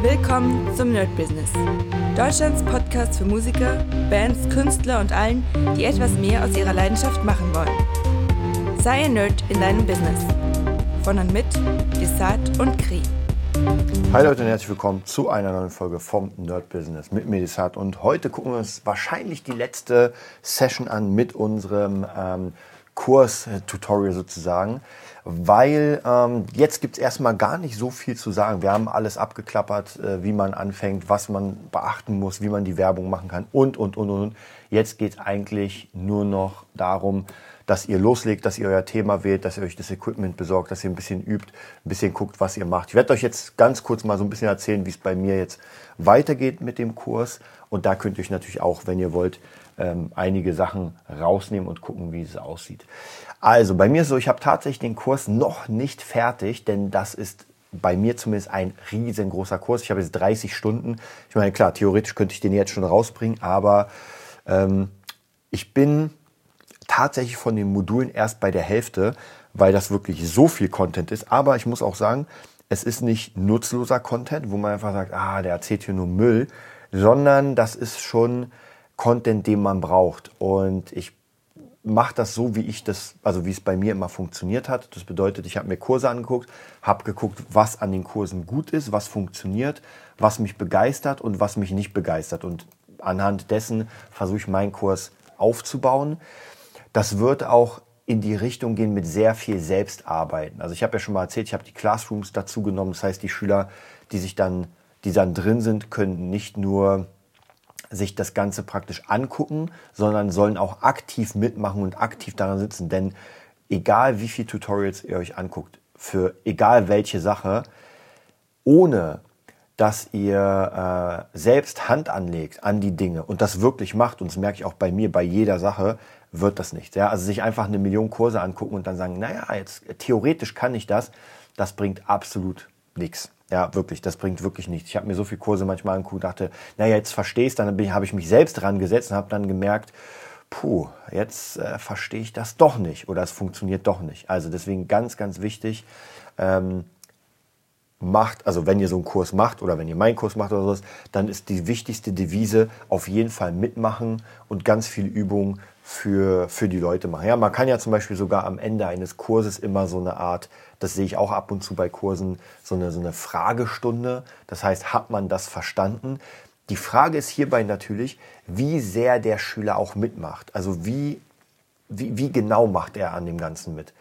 Willkommen zum NerdBusiness, Deutschlands Podcast für Musiker, Bands, Künstler und allen, die etwas mehr aus ihrer Leidenschaft machen wollen. Sei ein Nerd in deinem Business. Von und mit DeSade und Cree. Hi Leute und herzlich willkommen zu einer neuen Folge vom NerdBusiness mit mir DeSade. Und heute gucken wir uns wahrscheinlich die letzte Session an mit unserem Kurs-Tutorial sozusagen, weil jetzt gibt es erstmal gar nicht so viel zu sagen. Wir haben alles abgeklappert, wie man anfängt, was man beachten muss, wie man die Werbung machen kann und. Jetzt geht es eigentlich nur noch darum, dass ihr loslegt, dass ihr euer Thema wählt, dass ihr euch das Equipment besorgt, dass ihr ein bisschen übt, ein bisschen guckt, was ihr macht. Ich werde euch jetzt ganz kurz mal so ein bisschen erzählen, wie es bei mir jetzt weitergeht mit dem Kurs. Und da könnt ihr euch natürlich auch, wenn ihr wollt, einige Sachen rausnehmen und gucken, wie es aussieht. Also bei mir ist so, ich habe tatsächlich den Kurs noch nicht fertig, denn das ist bei mir zumindest ein riesengroßer Kurs. Ich habe jetzt 30 Stunden. Ich meine, klar, theoretisch könnte ich den jetzt schon rausbringen, aber ich bin tatsächlich von den Modulen erst bei der Hälfte, weil das wirklich so viel Content ist. Aber ich muss auch sagen, es ist nicht nutzloser Content, wo man einfach sagt, der erzählt hier nur Müll, sondern das ist schon Content, den man braucht. Und ich mache das so, wie es bei mir immer funktioniert hat. Das bedeutet, ich habe mir Kurse angeguckt, habe geguckt, was an den Kursen gut ist, was funktioniert, was mich begeistert und was mich nicht begeistert. Und anhand dessen versuche ich, meinen Kurs aufzubauen. Das wird auch in die Richtung gehen mit sehr viel Selbstarbeiten. Also ich habe ja schon mal erzählt, ich habe die Classrooms dazu genommen. Das heißt, die Schüler, die dann drin sind, können nicht nur sich das Ganze praktisch angucken, sondern sollen auch aktiv mitmachen und aktiv daran sitzen. Denn egal wie viele Tutorials ihr euch anguckt, für egal welche Sache, ohne dass ihr selbst Hand anlegt an die Dinge und das wirklich macht, und das merke ich auch bei mir, bei jeder Sache, wird das nichts. Ja? Also sich einfach 1 Million Kurse angucken und dann sagen, jetzt theoretisch kann ich das, das bringt absolut nichts. Ja, wirklich, das bringt wirklich nichts. Ich habe mir so viele Kurse manchmal angeguckt, dachte, jetzt verstehe ich es, dann habe ich mich selbst dran gesetzt und habe dann gemerkt, jetzt verstehe ich das doch nicht oder es funktioniert doch nicht. Also deswegen ganz, ganz wichtig, wenn ihr so einen Kurs macht oder wenn ihr meinen Kurs macht oder sowas, dann ist die wichtigste Devise auf jeden Fall mitmachen und ganz viele Übungen für die Leute machen. Ja, man kann ja zum Beispiel sogar am Ende eines Kurses immer so eine Art, das sehe ich auch ab und zu bei Kursen, so eine Fragestunde. Das heißt, hat man das verstanden? Die Frage ist hierbei natürlich, wie sehr der Schüler auch mitmacht. Also wie genau macht er an dem Ganzen mit?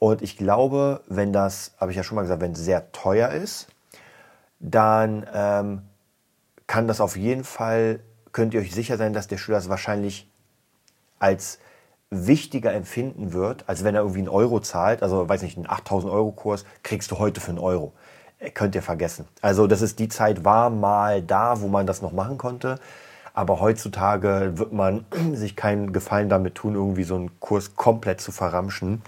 Und ich glaube, wenn das, habe ich ja schon mal gesagt, wenn es sehr teuer ist, dann könnt ihr euch sicher sein, dass der Schüler es wahrscheinlich als wichtiger empfinden wird, als wenn er irgendwie 1 Euro zahlt. Also, weiß nicht, einen 8.000-Euro-Kurs kriegst du heute für 1 Euro. Könnt ihr vergessen. Also, die Zeit war mal da, wo man das noch machen konnte. Aber heutzutage wird man sich keinen Gefallen damit tun, irgendwie so einen Kurs komplett zu verramschen.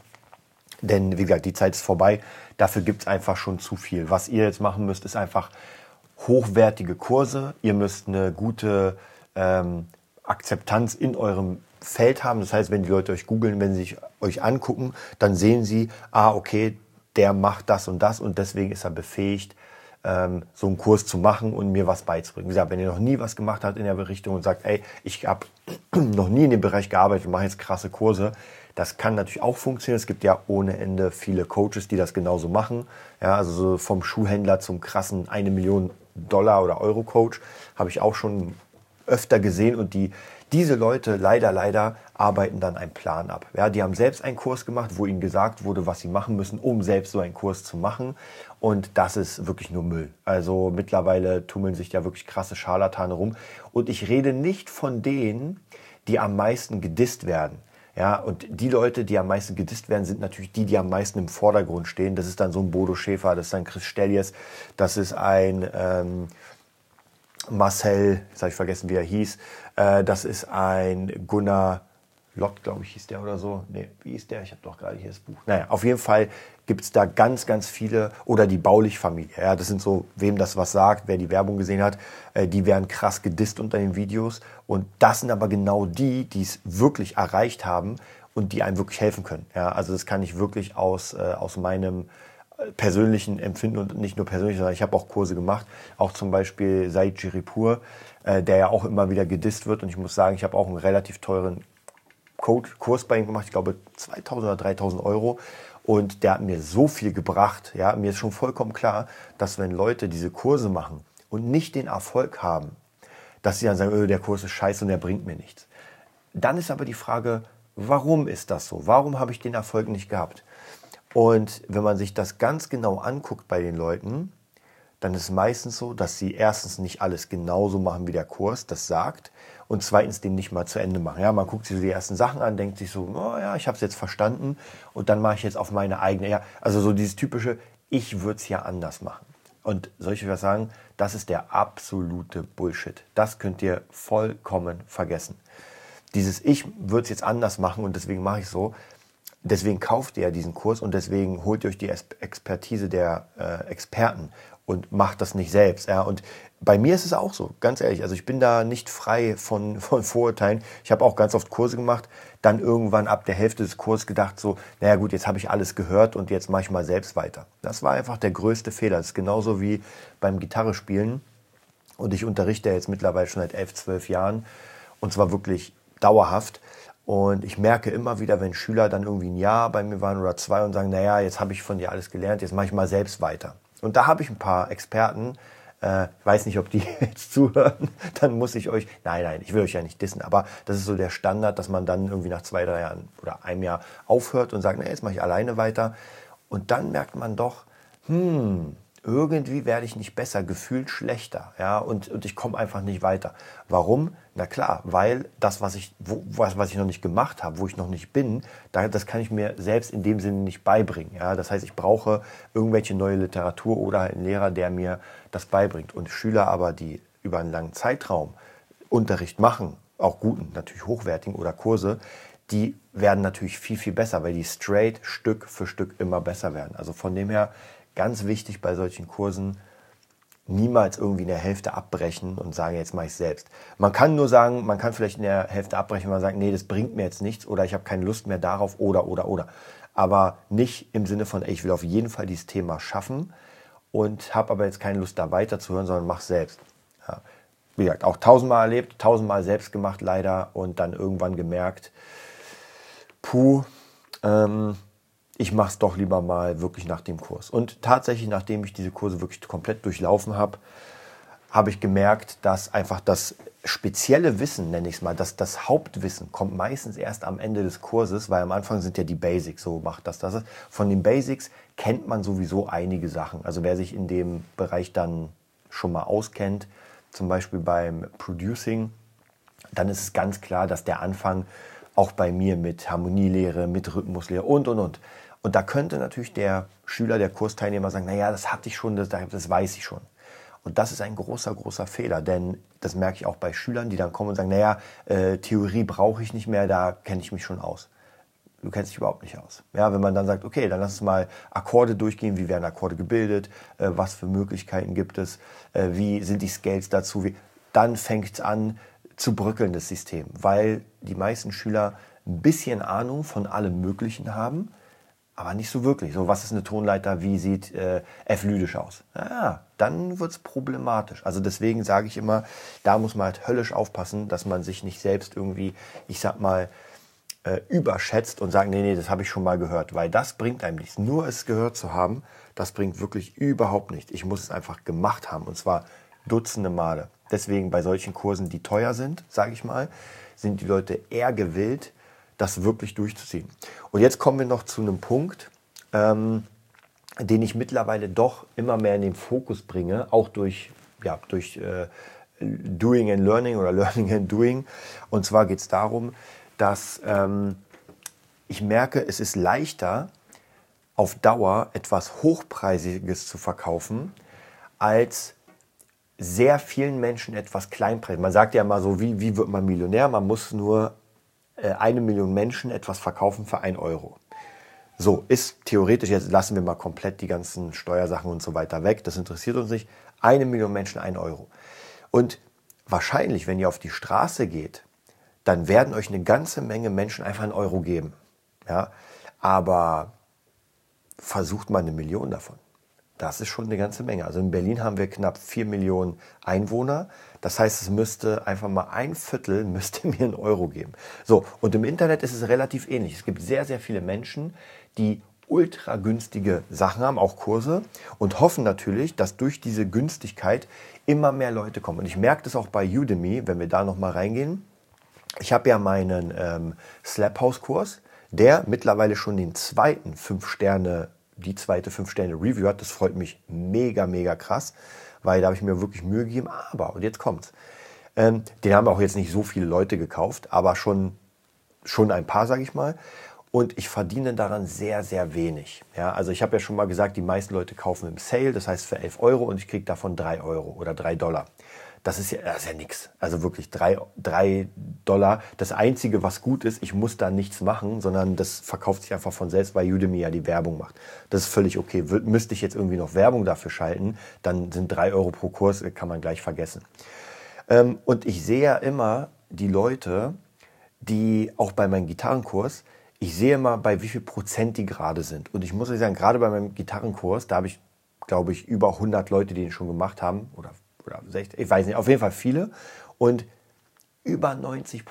Denn, wie gesagt, die Zeit ist vorbei. Dafür gibt es einfach schon zu viel. Was ihr jetzt machen müsst, ist einfach hochwertige Kurse. Ihr müsst eine gute Akzeptanz in eurem Feld haben. Das heißt, wenn die Leute euch googeln, wenn sie sich euch angucken, dann sehen sie, okay, der macht das und deswegen ist er befähigt, so einen Kurs zu machen und mir was beizubringen. Wie gesagt, wenn ihr noch nie was gemacht habt in der Richtung und sagt, ich habe noch nie in dem Bereich gearbeitet und mache jetzt krasse Kurse, das kann natürlich auch funktionieren. Es gibt ja ohne Ende viele Coaches, die das genauso machen. Ja, also so vom Schuhhändler zum krassen 1 Million Dollar oder Euro Coach habe ich auch schon öfter gesehen und diese Leute leider arbeiten dann einen Plan ab. Ja, die haben selbst einen Kurs gemacht, wo ihnen gesagt wurde, was sie machen müssen, um selbst so einen Kurs zu machen. Und das ist wirklich nur Müll. Also mittlerweile tummeln sich ja wirklich krasse Scharlatane rum. Und ich rede nicht von denen, die am meisten gedisst werden. Ja, und die Leute, die am meisten gedisst werden, sind natürlich die am meisten im Vordergrund stehen. Das ist dann so ein Bodo Schäfer, das ist dann Chris Stellies, das ist ein Marcel, jetzt habe ich vergessen, wie er hieß, das ist ein Gunnar Lott, glaube ich, hieß der oder so. Ne, wie hieß der? Ich habe doch gerade hier das Buch. Auf jeden Fall gibt es da ganz, ganz viele, oder die Baulich-Familie. Ja, das sind so, wem das was sagt, wer die Werbung gesehen hat, die werden krass gedisst unter den Videos. Und das sind aber genau die es wirklich erreicht haben und die einem wirklich helfen können. Ja, also das kann ich wirklich aus meinem persönlichen Empfinden und nicht nur persönlich, sondern ich habe auch Kurse gemacht, auch zum Beispiel Saeed Jiripur, der ja auch immer wieder gedisst wird, und ich muss sagen, ich habe auch einen relativ teuren Kurs bei ihm gemacht, ich glaube 2.000 oder 3.000 Euro, und der hat mir so viel gebracht, ja, mir ist schon vollkommen klar, dass wenn Leute diese Kurse machen und nicht den Erfolg haben, dass sie dann sagen, der Kurs ist scheiße und der bringt mir nichts. Dann ist aber die Frage, warum ist das so? Warum habe ich den Erfolg nicht gehabt? Und wenn man sich das ganz genau anguckt bei den Leuten, dann ist es meistens so, dass sie erstens nicht alles genauso machen, wie der Kurs das sagt, und zweitens den nicht mal zu Ende machen. Ja, man guckt sich so die ersten Sachen an, denkt sich so, oh ja, ich habe es jetzt verstanden und dann mache ich jetzt auf meine eigene. Ja, also so dieses typische, ich würde es ja anders machen. Und soll ich euch was sagen? Das ist der absolute Bullshit. Das könnt ihr vollkommen vergessen. Dieses ich würde es jetzt anders machen und deswegen mache ich so. Deswegen kauft ihr ja diesen Kurs und deswegen holt ihr euch die Expertise der Experten und macht das nicht selbst. Ja? Und bei mir ist es auch so, ganz ehrlich. Also ich bin da nicht frei von Vorurteilen. Ich habe auch ganz oft Kurse gemacht, dann irgendwann ab der Hälfte des Kurses gedacht so, naja gut, jetzt habe ich alles gehört und jetzt mache ich mal selbst weiter. Das war einfach der größte Fehler. Das ist genauso wie beim Gitarrespielen. Und ich unterrichte jetzt mittlerweile schon seit 11, 12 Jahren und zwar wirklich dauerhaft. Und ich merke immer wieder, wenn Schüler dann irgendwie ein Jahr bei mir waren oder 2 und sagen, naja, jetzt habe ich von dir alles gelernt, jetzt mache ich mal selbst weiter. Und da habe ich ein paar Experten, ich weiß nicht, ob die jetzt zuhören, dann muss ich euch, nein, ich will euch ja nicht dissen, aber das ist so der Standard, dass man dann irgendwie nach 2, 3 Jahren oder einem Jahr aufhört und sagt, naja, jetzt mache ich alleine weiter. Und dann merkt man doch, irgendwie werde ich nicht besser, gefühlt schlechter, ja, und ich komme einfach nicht weiter. Warum? Na klar, weil das, was ich noch nicht gemacht habe, wo ich noch nicht bin, das kann ich mir selbst in dem Sinne nicht beibringen. Ja? Das heißt, ich brauche irgendwelche neue Literatur oder einen Lehrer, der mir das beibringt. Und Schüler aber, die über einen langen Zeitraum Unterricht machen, auch guten, natürlich hochwertigen oder Kurse, die werden natürlich viel, viel besser, weil die straight Stück für Stück immer besser werden. Also von dem her, ganz wichtig bei solchen Kursen, niemals irgendwie in der Hälfte abbrechen und sagen, jetzt mache ich es selbst. Man kann nur sagen, man kann vielleicht in der Hälfte abbrechen, wenn man sagt, nee, das bringt mir jetzt nichts oder ich habe keine Lust mehr darauf oder. Aber nicht im Sinne von, ich will auf jeden Fall dieses Thema schaffen und habe aber jetzt keine Lust, da weiterzuhören, sondern mach es selbst. Ja. Wie gesagt, auch 1000-mal erlebt, 1000-mal selbst gemacht leider und dann irgendwann gemerkt, ich mache es doch lieber mal wirklich nach dem Kurs. Und tatsächlich, nachdem ich diese Kurse wirklich komplett durchlaufen habe, habe ich gemerkt, dass einfach das spezielle Wissen, nenne ich es mal, das Hauptwissen kommt meistens erst am Ende des Kurses, weil am Anfang sind ja die Basics, so macht das. Von den Basics kennt man sowieso einige Sachen. Also wer sich in dem Bereich dann schon mal auskennt, zum Beispiel beim Producing, dann ist es ganz klar, dass der Anfang auch bei mir mit Harmonielehre, mit Rhythmuslehre und. Und da könnte natürlich der Schüler, der Kursteilnehmer sagen, naja, das hatte ich schon, das weiß ich schon. Und das ist ein großer, großer Fehler, denn das merke ich auch bei Schülern, die dann kommen und sagen, naja, Theorie brauche ich nicht mehr, da kenne ich mich schon aus. Du kennst dich überhaupt nicht aus. Ja, wenn man dann sagt, okay, dann lass uns mal Akkorde durchgehen, wie werden Akkorde gebildet, was für Möglichkeiten gibt es, wie sind die Scales dazu, dann fängt es an zu bröckeln, das System, weil die meisten Schüler ein bisschen Ahnung von allem Möglichen haben, aber nicht so wirklich. So, was ist eine Tonleiter? Wie sieht F-lydisch aus? Ja, dann wird es problematisch. Also deswegen sage ich immer, da muss man halt höllisch aufpassen, dass man sich nicht selbst irgendwie, ich sag mal, überschätzt und sagt, nee, das habe ich schon mal gehört, weil das bringt einem nichts. Nur es gehört zu haben, das bringt wirklich überhaupt nichts. Ich muss es einfach gemacht haben und zwar Dutzende Male. Deswegen bei solchen Kursen, die teuer sind, sage ich mal, sind die Leute eher gewillt, das wirklich durchzuziehen. Und jetzt kommen wir noch zu einem Punkt, den ich mittlerweile doch immer mehr in den Fokus bringe, auch durch Doing and Learning oder Learning and Doing. Und zwar geht es darum, dass ich merke, es ist leichter, auf Dauer etwas Hochpreisiges zu verkaufen, als sehr vielen Menschen etwas kleinpreisig. Man sagt ja immer so, wie wird man Millionär? Man muss nur 1 Million Menschen etwas verkaufen für 1 Euro. So, ist theoretisch, jetzt lassen wir mal komplett die ganzen Steuersachen und so weiter weg, das interessiert uns nicht, 1 Million Menschen 1 Euro. Und wahrscheinlich, wenn ihr auf die Straße geht, dann werden euch eine ganze Menge Menschen einfach 1 Euro geben. Ja? Aber versucht man 1 Million davon. Das ist schon eine ganze Menge. Also in Berlin haben wir knapp 4 Millionen Einwohner. Das heißt, es müsste einfach mal 1/4 müsste mir 1 Euro geben. So, und im Internet ist es relativ ähnlich. Es gibt sehr, sehr viele Menschen, die ultra günstige Sachen haben, auch Kurse, und hoffen natürlich, dass durch diese Günstigkeit immer mehr Leute kommen. Und ich merke das auch bei Udemy, wenn wir da nochmal reingehen. Ich habe ja meinen Slap-House-Kurs, der mittlerweile schon den zweiten 5-Sterne, die zweite 5-Sterne-Review hat. Das freut mich mega, mega krass, weil da habe ich mir wirklich Mühe gegeben. Aber, und jetzt kommt's, den haben auch jetzt nicht so viele Leute gekauft, aber schon ein paar, sage ich mal. Und ich verdiene daran sehr, sehr wenig. Ja, also ich habe ja schon mal gesagt, die meisten Leute kaufen im Sale, das heißt für 11 Euro und ich kriege davon 3 Euro oder 3 Dollar. Das ist ja nichts. Also wirklich 3 Dollar. Das Einzige, was gut ist, ich muss da nichts machen, sondern das verkauft sich einfach von selbst, weil Udemy ja die Werbung macht. Das ist völlig okay. Müsste ich jetzt irgendwie noch Werbung dafür schalten, dann sind 3 Euro pro Kurs, kann man gleich vergessen. Und ich sehe ja immer die Leute, die auch bei meinem Gitarrenkurs, ich sehe mal, bei wie viel Prozent die gerade sind. Und ich muss sagen, gerade bei meinem Gitarrenkurs, da habe ich, glaube ich, über 100 Leute, die den schon gemacht haben. Oder 60, ich weiß nicht, auf jeden Fall viele. Und über 90%,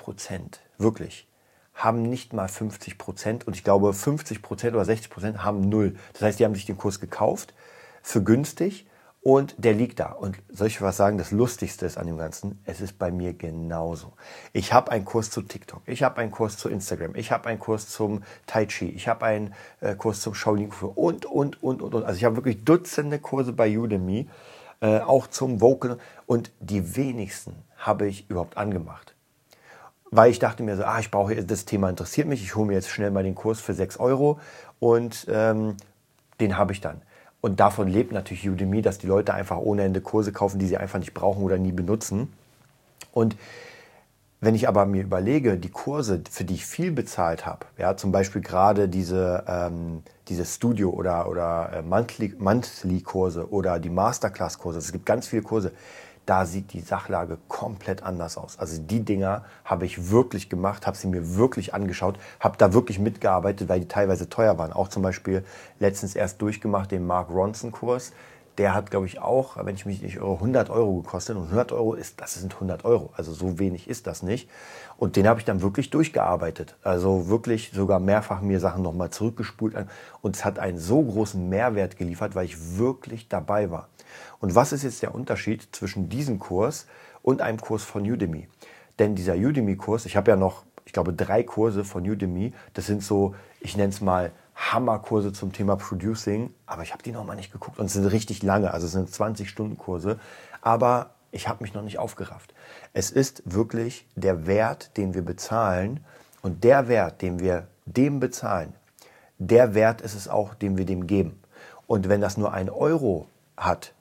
wirklich, haben nicht mal 50%. Und ich glaube, 50% oder 60% haben 0. Das heißt, die haben sich den Kurs gekauft für günstig und der liegt da. Und soll ich was sagen, das Lustigste ist an dem Ganzen, es ist bei mir genauso. Ich habe einen Kurs zu TikTok, ich habe einen Kurs zu Instagram, ich habe einen Kurs zum Tai Chi, ich habe einen Kurs zum Shaolin Kung Fu und. Also ich habe wirklich Dutzende Kurse bei Udemy, auch zum Vocal, und die wenigsten habe ich überhaupt angemacht. Weil ich dachte mir so, ich brauche, das Thema interessiert mich, ich hole mir jetzt schnell mal den Kurs für 6 Euro und den habe ich dann. Und davon lebt natürlich Udemy, dass die Leute einfach ohne Ende Kurse kaufen, die sie einfach nicht brauchen oder nie benutzen. Und wenn ich aber mir überlege, die Kurse, für die ich viel bezahlt habe, ja, zum Beispiel gerade diese Studio- oder Monthly-Kurse oder die Masterclass-Kurse, es gibt ganz viele Kurse, da sieht die Sachlage komplett anders aus. Also die Dinger habe ich wirklich gemacht, habe sie mir wirklich angeschaut, habe da wirklich mitgearbeitet, weil die teilweise teuer waren. Auch zum Beispiel letztens erst durchgemacht den Mark Ronson-Kurs. Der hat, glaube ich, auch, wenn ich mich nicht irre, 100 Euro gekostet. Und 100 Euro, das sind 100 Euro. Also so wenig ist das nicht. Und den habe ich dann wirklich durchgearbeitet. Also wirklich sogar mehrfach mir Sachen nochmal zurückgespult. Und es hat einen so großen Mehrwert geliefert, weil ich wirklich dabei war. Und was ist jetzt der Unterschied zwischen diesem Kurs und einem Kurs von Udemy? Denn dieser Udemy-Kurs, ich habe ja noch, ich glaube, 3 Kurse von Udemy. Das sind so, ich nenne es mal, Hammerkurse zum Thema Producing, aber ich habe die noch mal nicht geguckt und es sind richtig lange, also es sind 20-Stunden-Kurse, aber ich habe mich noch nicht aufgerafft. Es ist wirklich der Wert, den wir bezahlen, und der Wert, den wir dem bezahlen, der Wert ist es auch, den wir dem geben. Und wenn das nur 1 Euro hat,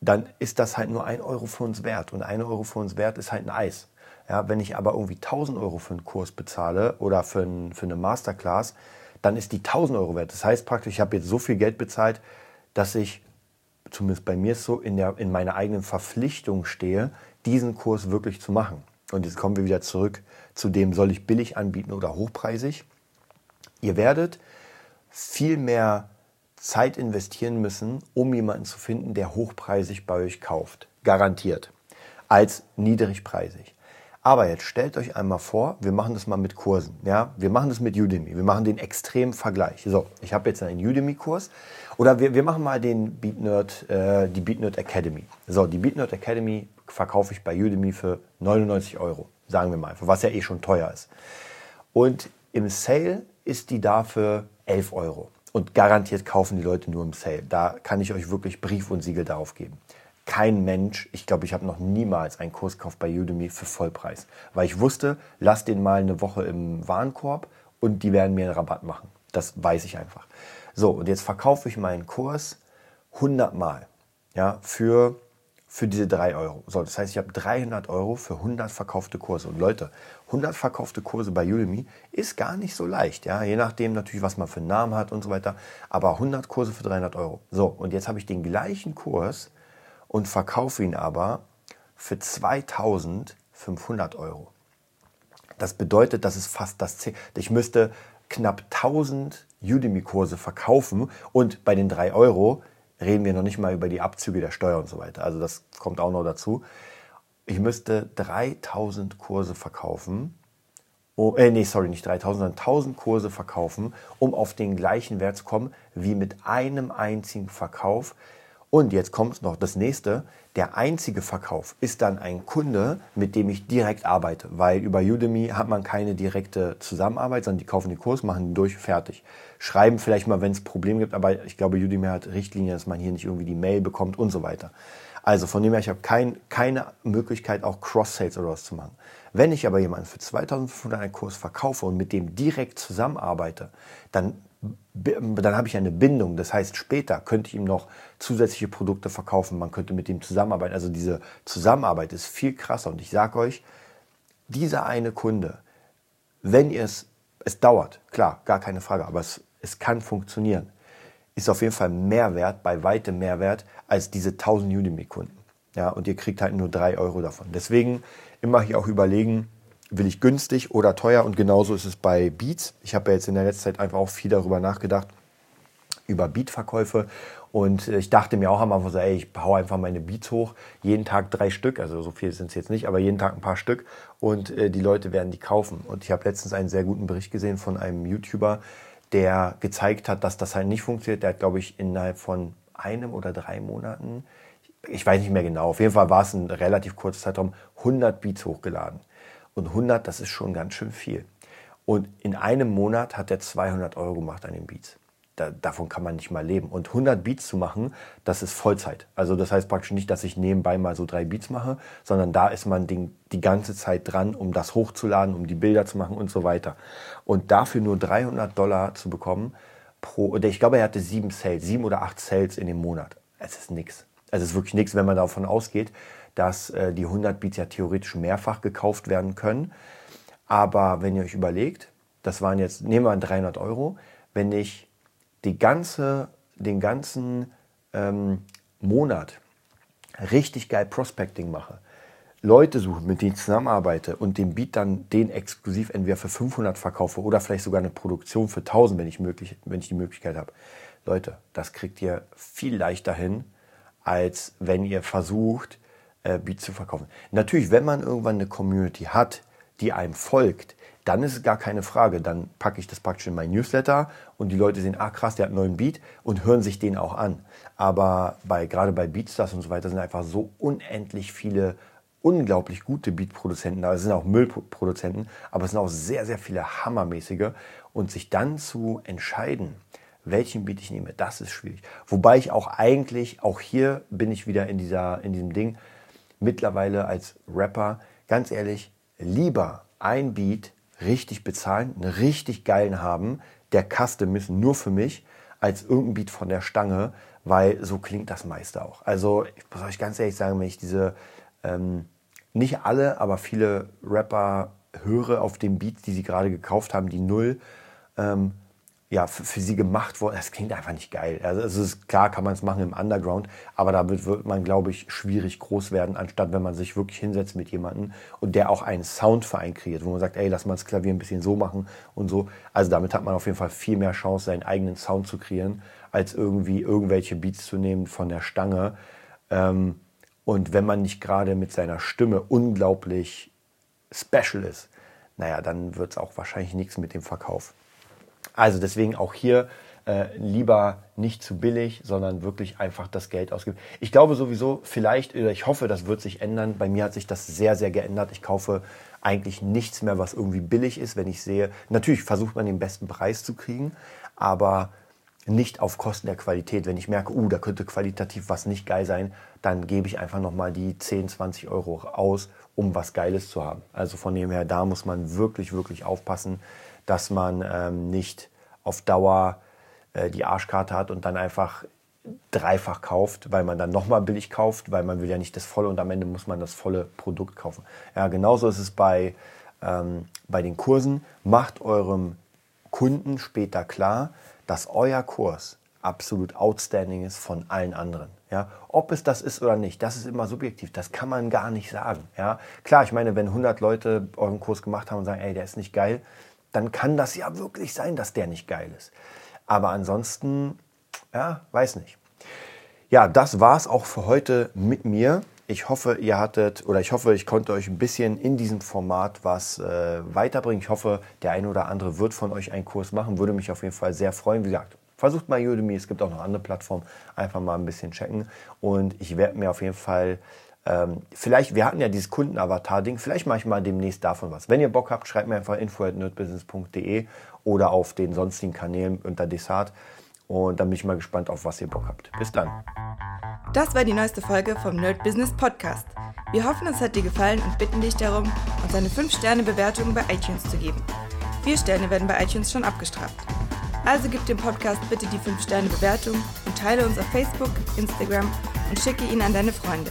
dann ist das halt nur 1 Euro für uns wert, und 1 Euro für uns wert ist halt ein Eis. Ja, wenn ich aber irgendwie 1000 Euro für einen Kurs bezahle oder für eine Masterclass, dann ist die 1000 Euro wert. Das heißt praktisch, ich habe jetzt so viel Geld bezahlt, dass ich, zumindest bei mir ist so, in meiner eigenen Verpflichtung stehe, diesen Kurs wirklich zu machen. Und jetzt kommen wir wieder zurück zu dem, soll ich billig anbieten oder hochpreisig? Ihr werdet viel mehr Zeit investieren müssen, um jemanden zu finden, der hochpreisig bei euch kauft. Garantiert. Als niedrigpreisig. Aber jetzt stellt euch einmal vor, wir machen das mal mit Kursen. Ja? Wir machen das mit Udemy. Wir machen den extremen Vergleich. So, ich habe jetzt einen Udemy-Kurs. Oder wir machen mal den die Beat Nerd Academy. So, die Beat Nerd Academy verkaufe ich bei Udemy für 99 Euro. Sagen wir mal einfach, was ja eh schon teuer ist. Und im Sale ist die da für 11 Euro. Und garantiert kaufen die Leute nur im Sale. Da kann ich euch wirklich Brief und Siegel darauf geben. Kein Mensch, ich glaube, ich habe noch niemals einen Kurs gekauft bei Udemy für Vollpreis. Weil ich wusste, lass den mal eine Woche im Warenkorb und die werden mir einen Rabatt machen. Das weiß ich einfach. So, und jetzt verkaufe ich meinen Kurs 100 Mal, ja, für diese 3 Euro. So, das heißt, ich habe 300 Euro für 100 verkaufte Kurse. Und Leute, 100 verkaufte Kurse bei Udemy ist gar nicht so leicht. Ja? Je nachdem natürlich, was man für einen Namen hat und so weiter. Aber 100 Kurse für 300 Euro. So, und jetzt habe ich den gleichen Kurs und verkaufe ihn aber für 2.500 Euro. Das bedeutet, das ist fast das 10. Ich müsste knapp 1.000 Udemy-Kurse verkaufen. Und bei den 3 € reden wir noch nicht mal über die Abzüge der Steuer und so weiter. Also das kommt auch noch dazu. Ich müsste 3.000 Kurse verkaufen. Oh, nicht 3.000, sondern 1.000 Kurse verkaufen, um auf den gleichen Wert zu kommen wie mit einem einzigen Verkauf. Und jetzt kommt noch das nächste. Der einzige Verkauf ist dann ein Kunde, mit dem ich direkt arbeite. Weil über Udemy hat man keine direkte Zusammenarbeit, sondern die kaufen den Kurs, machen den durch, fertig. Schreiben vielleicht mal, wenn es Probleme gibt, aber ich glaube, Udemy hat Richtlinien, dass man hier nicht irgendwie die Mail bekommt und so weiter. Also von dem her, ich habe keine Möglichkeit, auch Cross-Sales oder was zu machen. Wenn ich aber jemanden für 2.500 einen Kurs verkaufe und mit dem direkt zusammenarbeite, dann habe ich eine Bindung. Das heißt, später könnte ich ihm noch zusätzliche Produkte verkaufen. Man könnte mit dem zusammenarbeiten. Also diese Zusammenarbeit ist viel krasser. Und ich sage euch, dieser eine Kunde, wenn ihr es dauert, klar, gar keine Frage, aber es kann funktionieren, ist auf jeden Fall Mehrwert, bei weitem Mehrwert, als diese 1.000 Udemy-Kunden. Ja, und ihr kriegt halt nur 3 € davon. Deswegen immer hier auch überlegen, will ich günstig oder teuer? Und genauso ist es bei Beats. Ich habe ja jetzt in der letzten Zeit einfach auch viel darüber nachgedacht, über Beat-Verkäufe. Und ich dachte mir auch am Anfang so, ey, ich hau einfach meine Beats hoch. Jeden Tag 3 Stück, also so viel sind es jetzt nicht, aber jeden Tag ein paar Stück. Und die Leute werden die kaufen. Und ich habe letztens einen sehr guten Bericht gesehen von einem YouTuber, der gezeigt hat, dass das halt nicht funktioniert. Der hat, glaube ich, innerhalb von 1 oder 3 Monaten, ich weiß nicht mehr genau, auf jeden Fall war es ein relativ kurzer Zeitraum, 100 Beats hochgeladen. Und 100, das ist schon ganz schön viel. Und in einem Monat hat er 200 € gemacht an den Beats. Davon kann man nicht mal leben. Und 100 Beats zu machen, das ist Vollzeit. Also das heißt praktisch nicht, dass ich nebenbei mal so 3 Beats mache, sondern da ist man die ganze Zeit dran, um das hochzuladen, um die Bilder zu machen und so weiter. Und dafür nur $300 zu bekommen pro, ich glaube, er hatte 7 Sales, 7 oder 8 Sales in dem Monat. Es ist nichts. Also es ist wirklich nichts, wenn man davon ausgeht, dass die 100 Beats ja theoretisch mehrfach gekauft werden können. Aber wenn ihr euch überlegt, das waren jetzt, nehmen wir an 300 €, wenn ich den ganzen Monat richtig geil Prospecting mache, Leute suche, mit denen ich zusammenarbeite und den Beat dann den exklusiv entweder für 500 verkaufe oder vielleicht sogar eine Produktion für 1.000, wenn ich die Möglichkeit habe. Leute, das kriegt ihr viel leichter hin, als wenn ihr versucht, Beats zu verkaufen. Natürlich, wenn man irgendwann eine Community hat, die einem folgt, dann ist es gar keine Frage. Dann packe ich das praktisch in meinen Newsletter und die Leute sehen, krass, der hat einen neuen Beat und hören sich den auch an. Aber gerade bei BeatStars und so weiter sind einfach so unendlich viele unglaublich gute Beat-Produzenten da. Es sind auch Müllproduzenten, aber es sind auch sehr, sehr viele hammermäßige. Und sich dann zu entscheiden, welchen Beat ich nehme, das ist schwierig. Wobei ich auch hier bin ich wieder in diesem Ding, mittlerweile als Rapper, ganz ehrlich, lieber ein Beat richtig bezahlen, einen richtig geilen haben, der Custom ist nur für mich, als irgendein Beat von der Stange, weil so klingt das meiste auch. Also ich muss euch ganz ehrlich sagen, wenn ich diese, nicht alle, aber viele Rapper höre auf den Beats, die sie gerade gekauft haben, die null, für sie gemacht worden, das klingt einfach nicht geil. Also es ist klar, kann man es machen im Underground, aber damit wird man, glaube ich, schwierig groß werden, anstatt wenn man sich wirklich hinsetzt mit jemandem und der auch einen Soundverein kreiert, wo man sagt, lass mal das Klavier ein bisschen so machen und so. Also damit hat man auf jeden Fall viel mehr Chance, seinen eigenen Sound zu kreieren, als irgendwie irgendwelche Beats zu nehmen von der Stange. Und wenn man nicht gerade mit seiner Stimme unglaublich special ist, dann wird es auch wahrscheinlich nichts mit dem Verkauf. Also deswegen auch hier lieber nicht zu billig, sondern wirklich einfach das Geld ausgeben. Ich glaube sowieso, ich hoffe, das wird sich ändern. Bei mir hat sich das sehr, sehr geändert. Ich kaufe eigentlich nichts mehr, was irgendwie billig ist, wenn ich sehe. Natürlich versucht man den besten Preis zu kriegen, aber nicht auf Kosten der Qualität. Wenn ich merke, da könnte qualitativ was nicht geil sein, dann gebe ich einfach nochmal die 10, 20 € aus, um was Geiles zu haben. Also von dem her, da muss man wirklich, wirklich aufpassen, dass man nicht auf Dauer die Arschkarte hat und dann einfach 3-fach kauft, weil man dann nochmal billig kauft, weil man will ja nicht das volle und am Ende muss man das volle Produkt kaufen. Ja, genauso ist es bei den Kursen. Macht eurem Kunden später klar, dass euer Kurs absolut outstanding ist von allen anderen. Ja, ob es das ist oder nicht, das ist immer subjektiv, das kann man gar nicht sagen. Ja, klar, ich meine, wenn 100 Leute euren Kurs gemacht haben und sagen, der ist nicht geil, dann kann das ja wirklich sein, dass der nicht geil ist. Aber ansonsten, ja, weiß nicht. Ja, das war's auch für heute mit mir. Ich hoffe, ich konnte euch ein bisschen in diesem Format was weiterbringen. Ich hoffe, der eine oder andere wird von euch einen Kurs machen. Würde mich auf jeden Fall sehr freuen. Wie gesagt, versucht mal Udemy. Es gibt auch noch andere Plattformen. Einfach mal ein bisschen checken. Und ich werde mir auf jeden Fall, vielleicht, wir hatten ja dieses Kunden-Avatar-Ding, vielleicht mache ich mal demnächst davon was. Wenn ihr Bock habt, schreibt mir einfach info@nerdbusiness.de oder auf den sonstigen Kanälen unter DeSade. Und dann bin ich mal gespannt, auf was ihr Bock habt. Bis dann. Das war die neueste Folge vom Nerd Business Podcast. Wir hoffen, es hat dir gefallen und bitten dich darum, uns eine 5-Sterne-Bewertung bei iTunes zu geben. 4 Sterne werden bei iTunes schon abgestraft. Also gib dem Podcast bitte die 5-Sterne-Bewertung und teile uns auf Facebook, Instagram und schicke ihn an deine Freunde.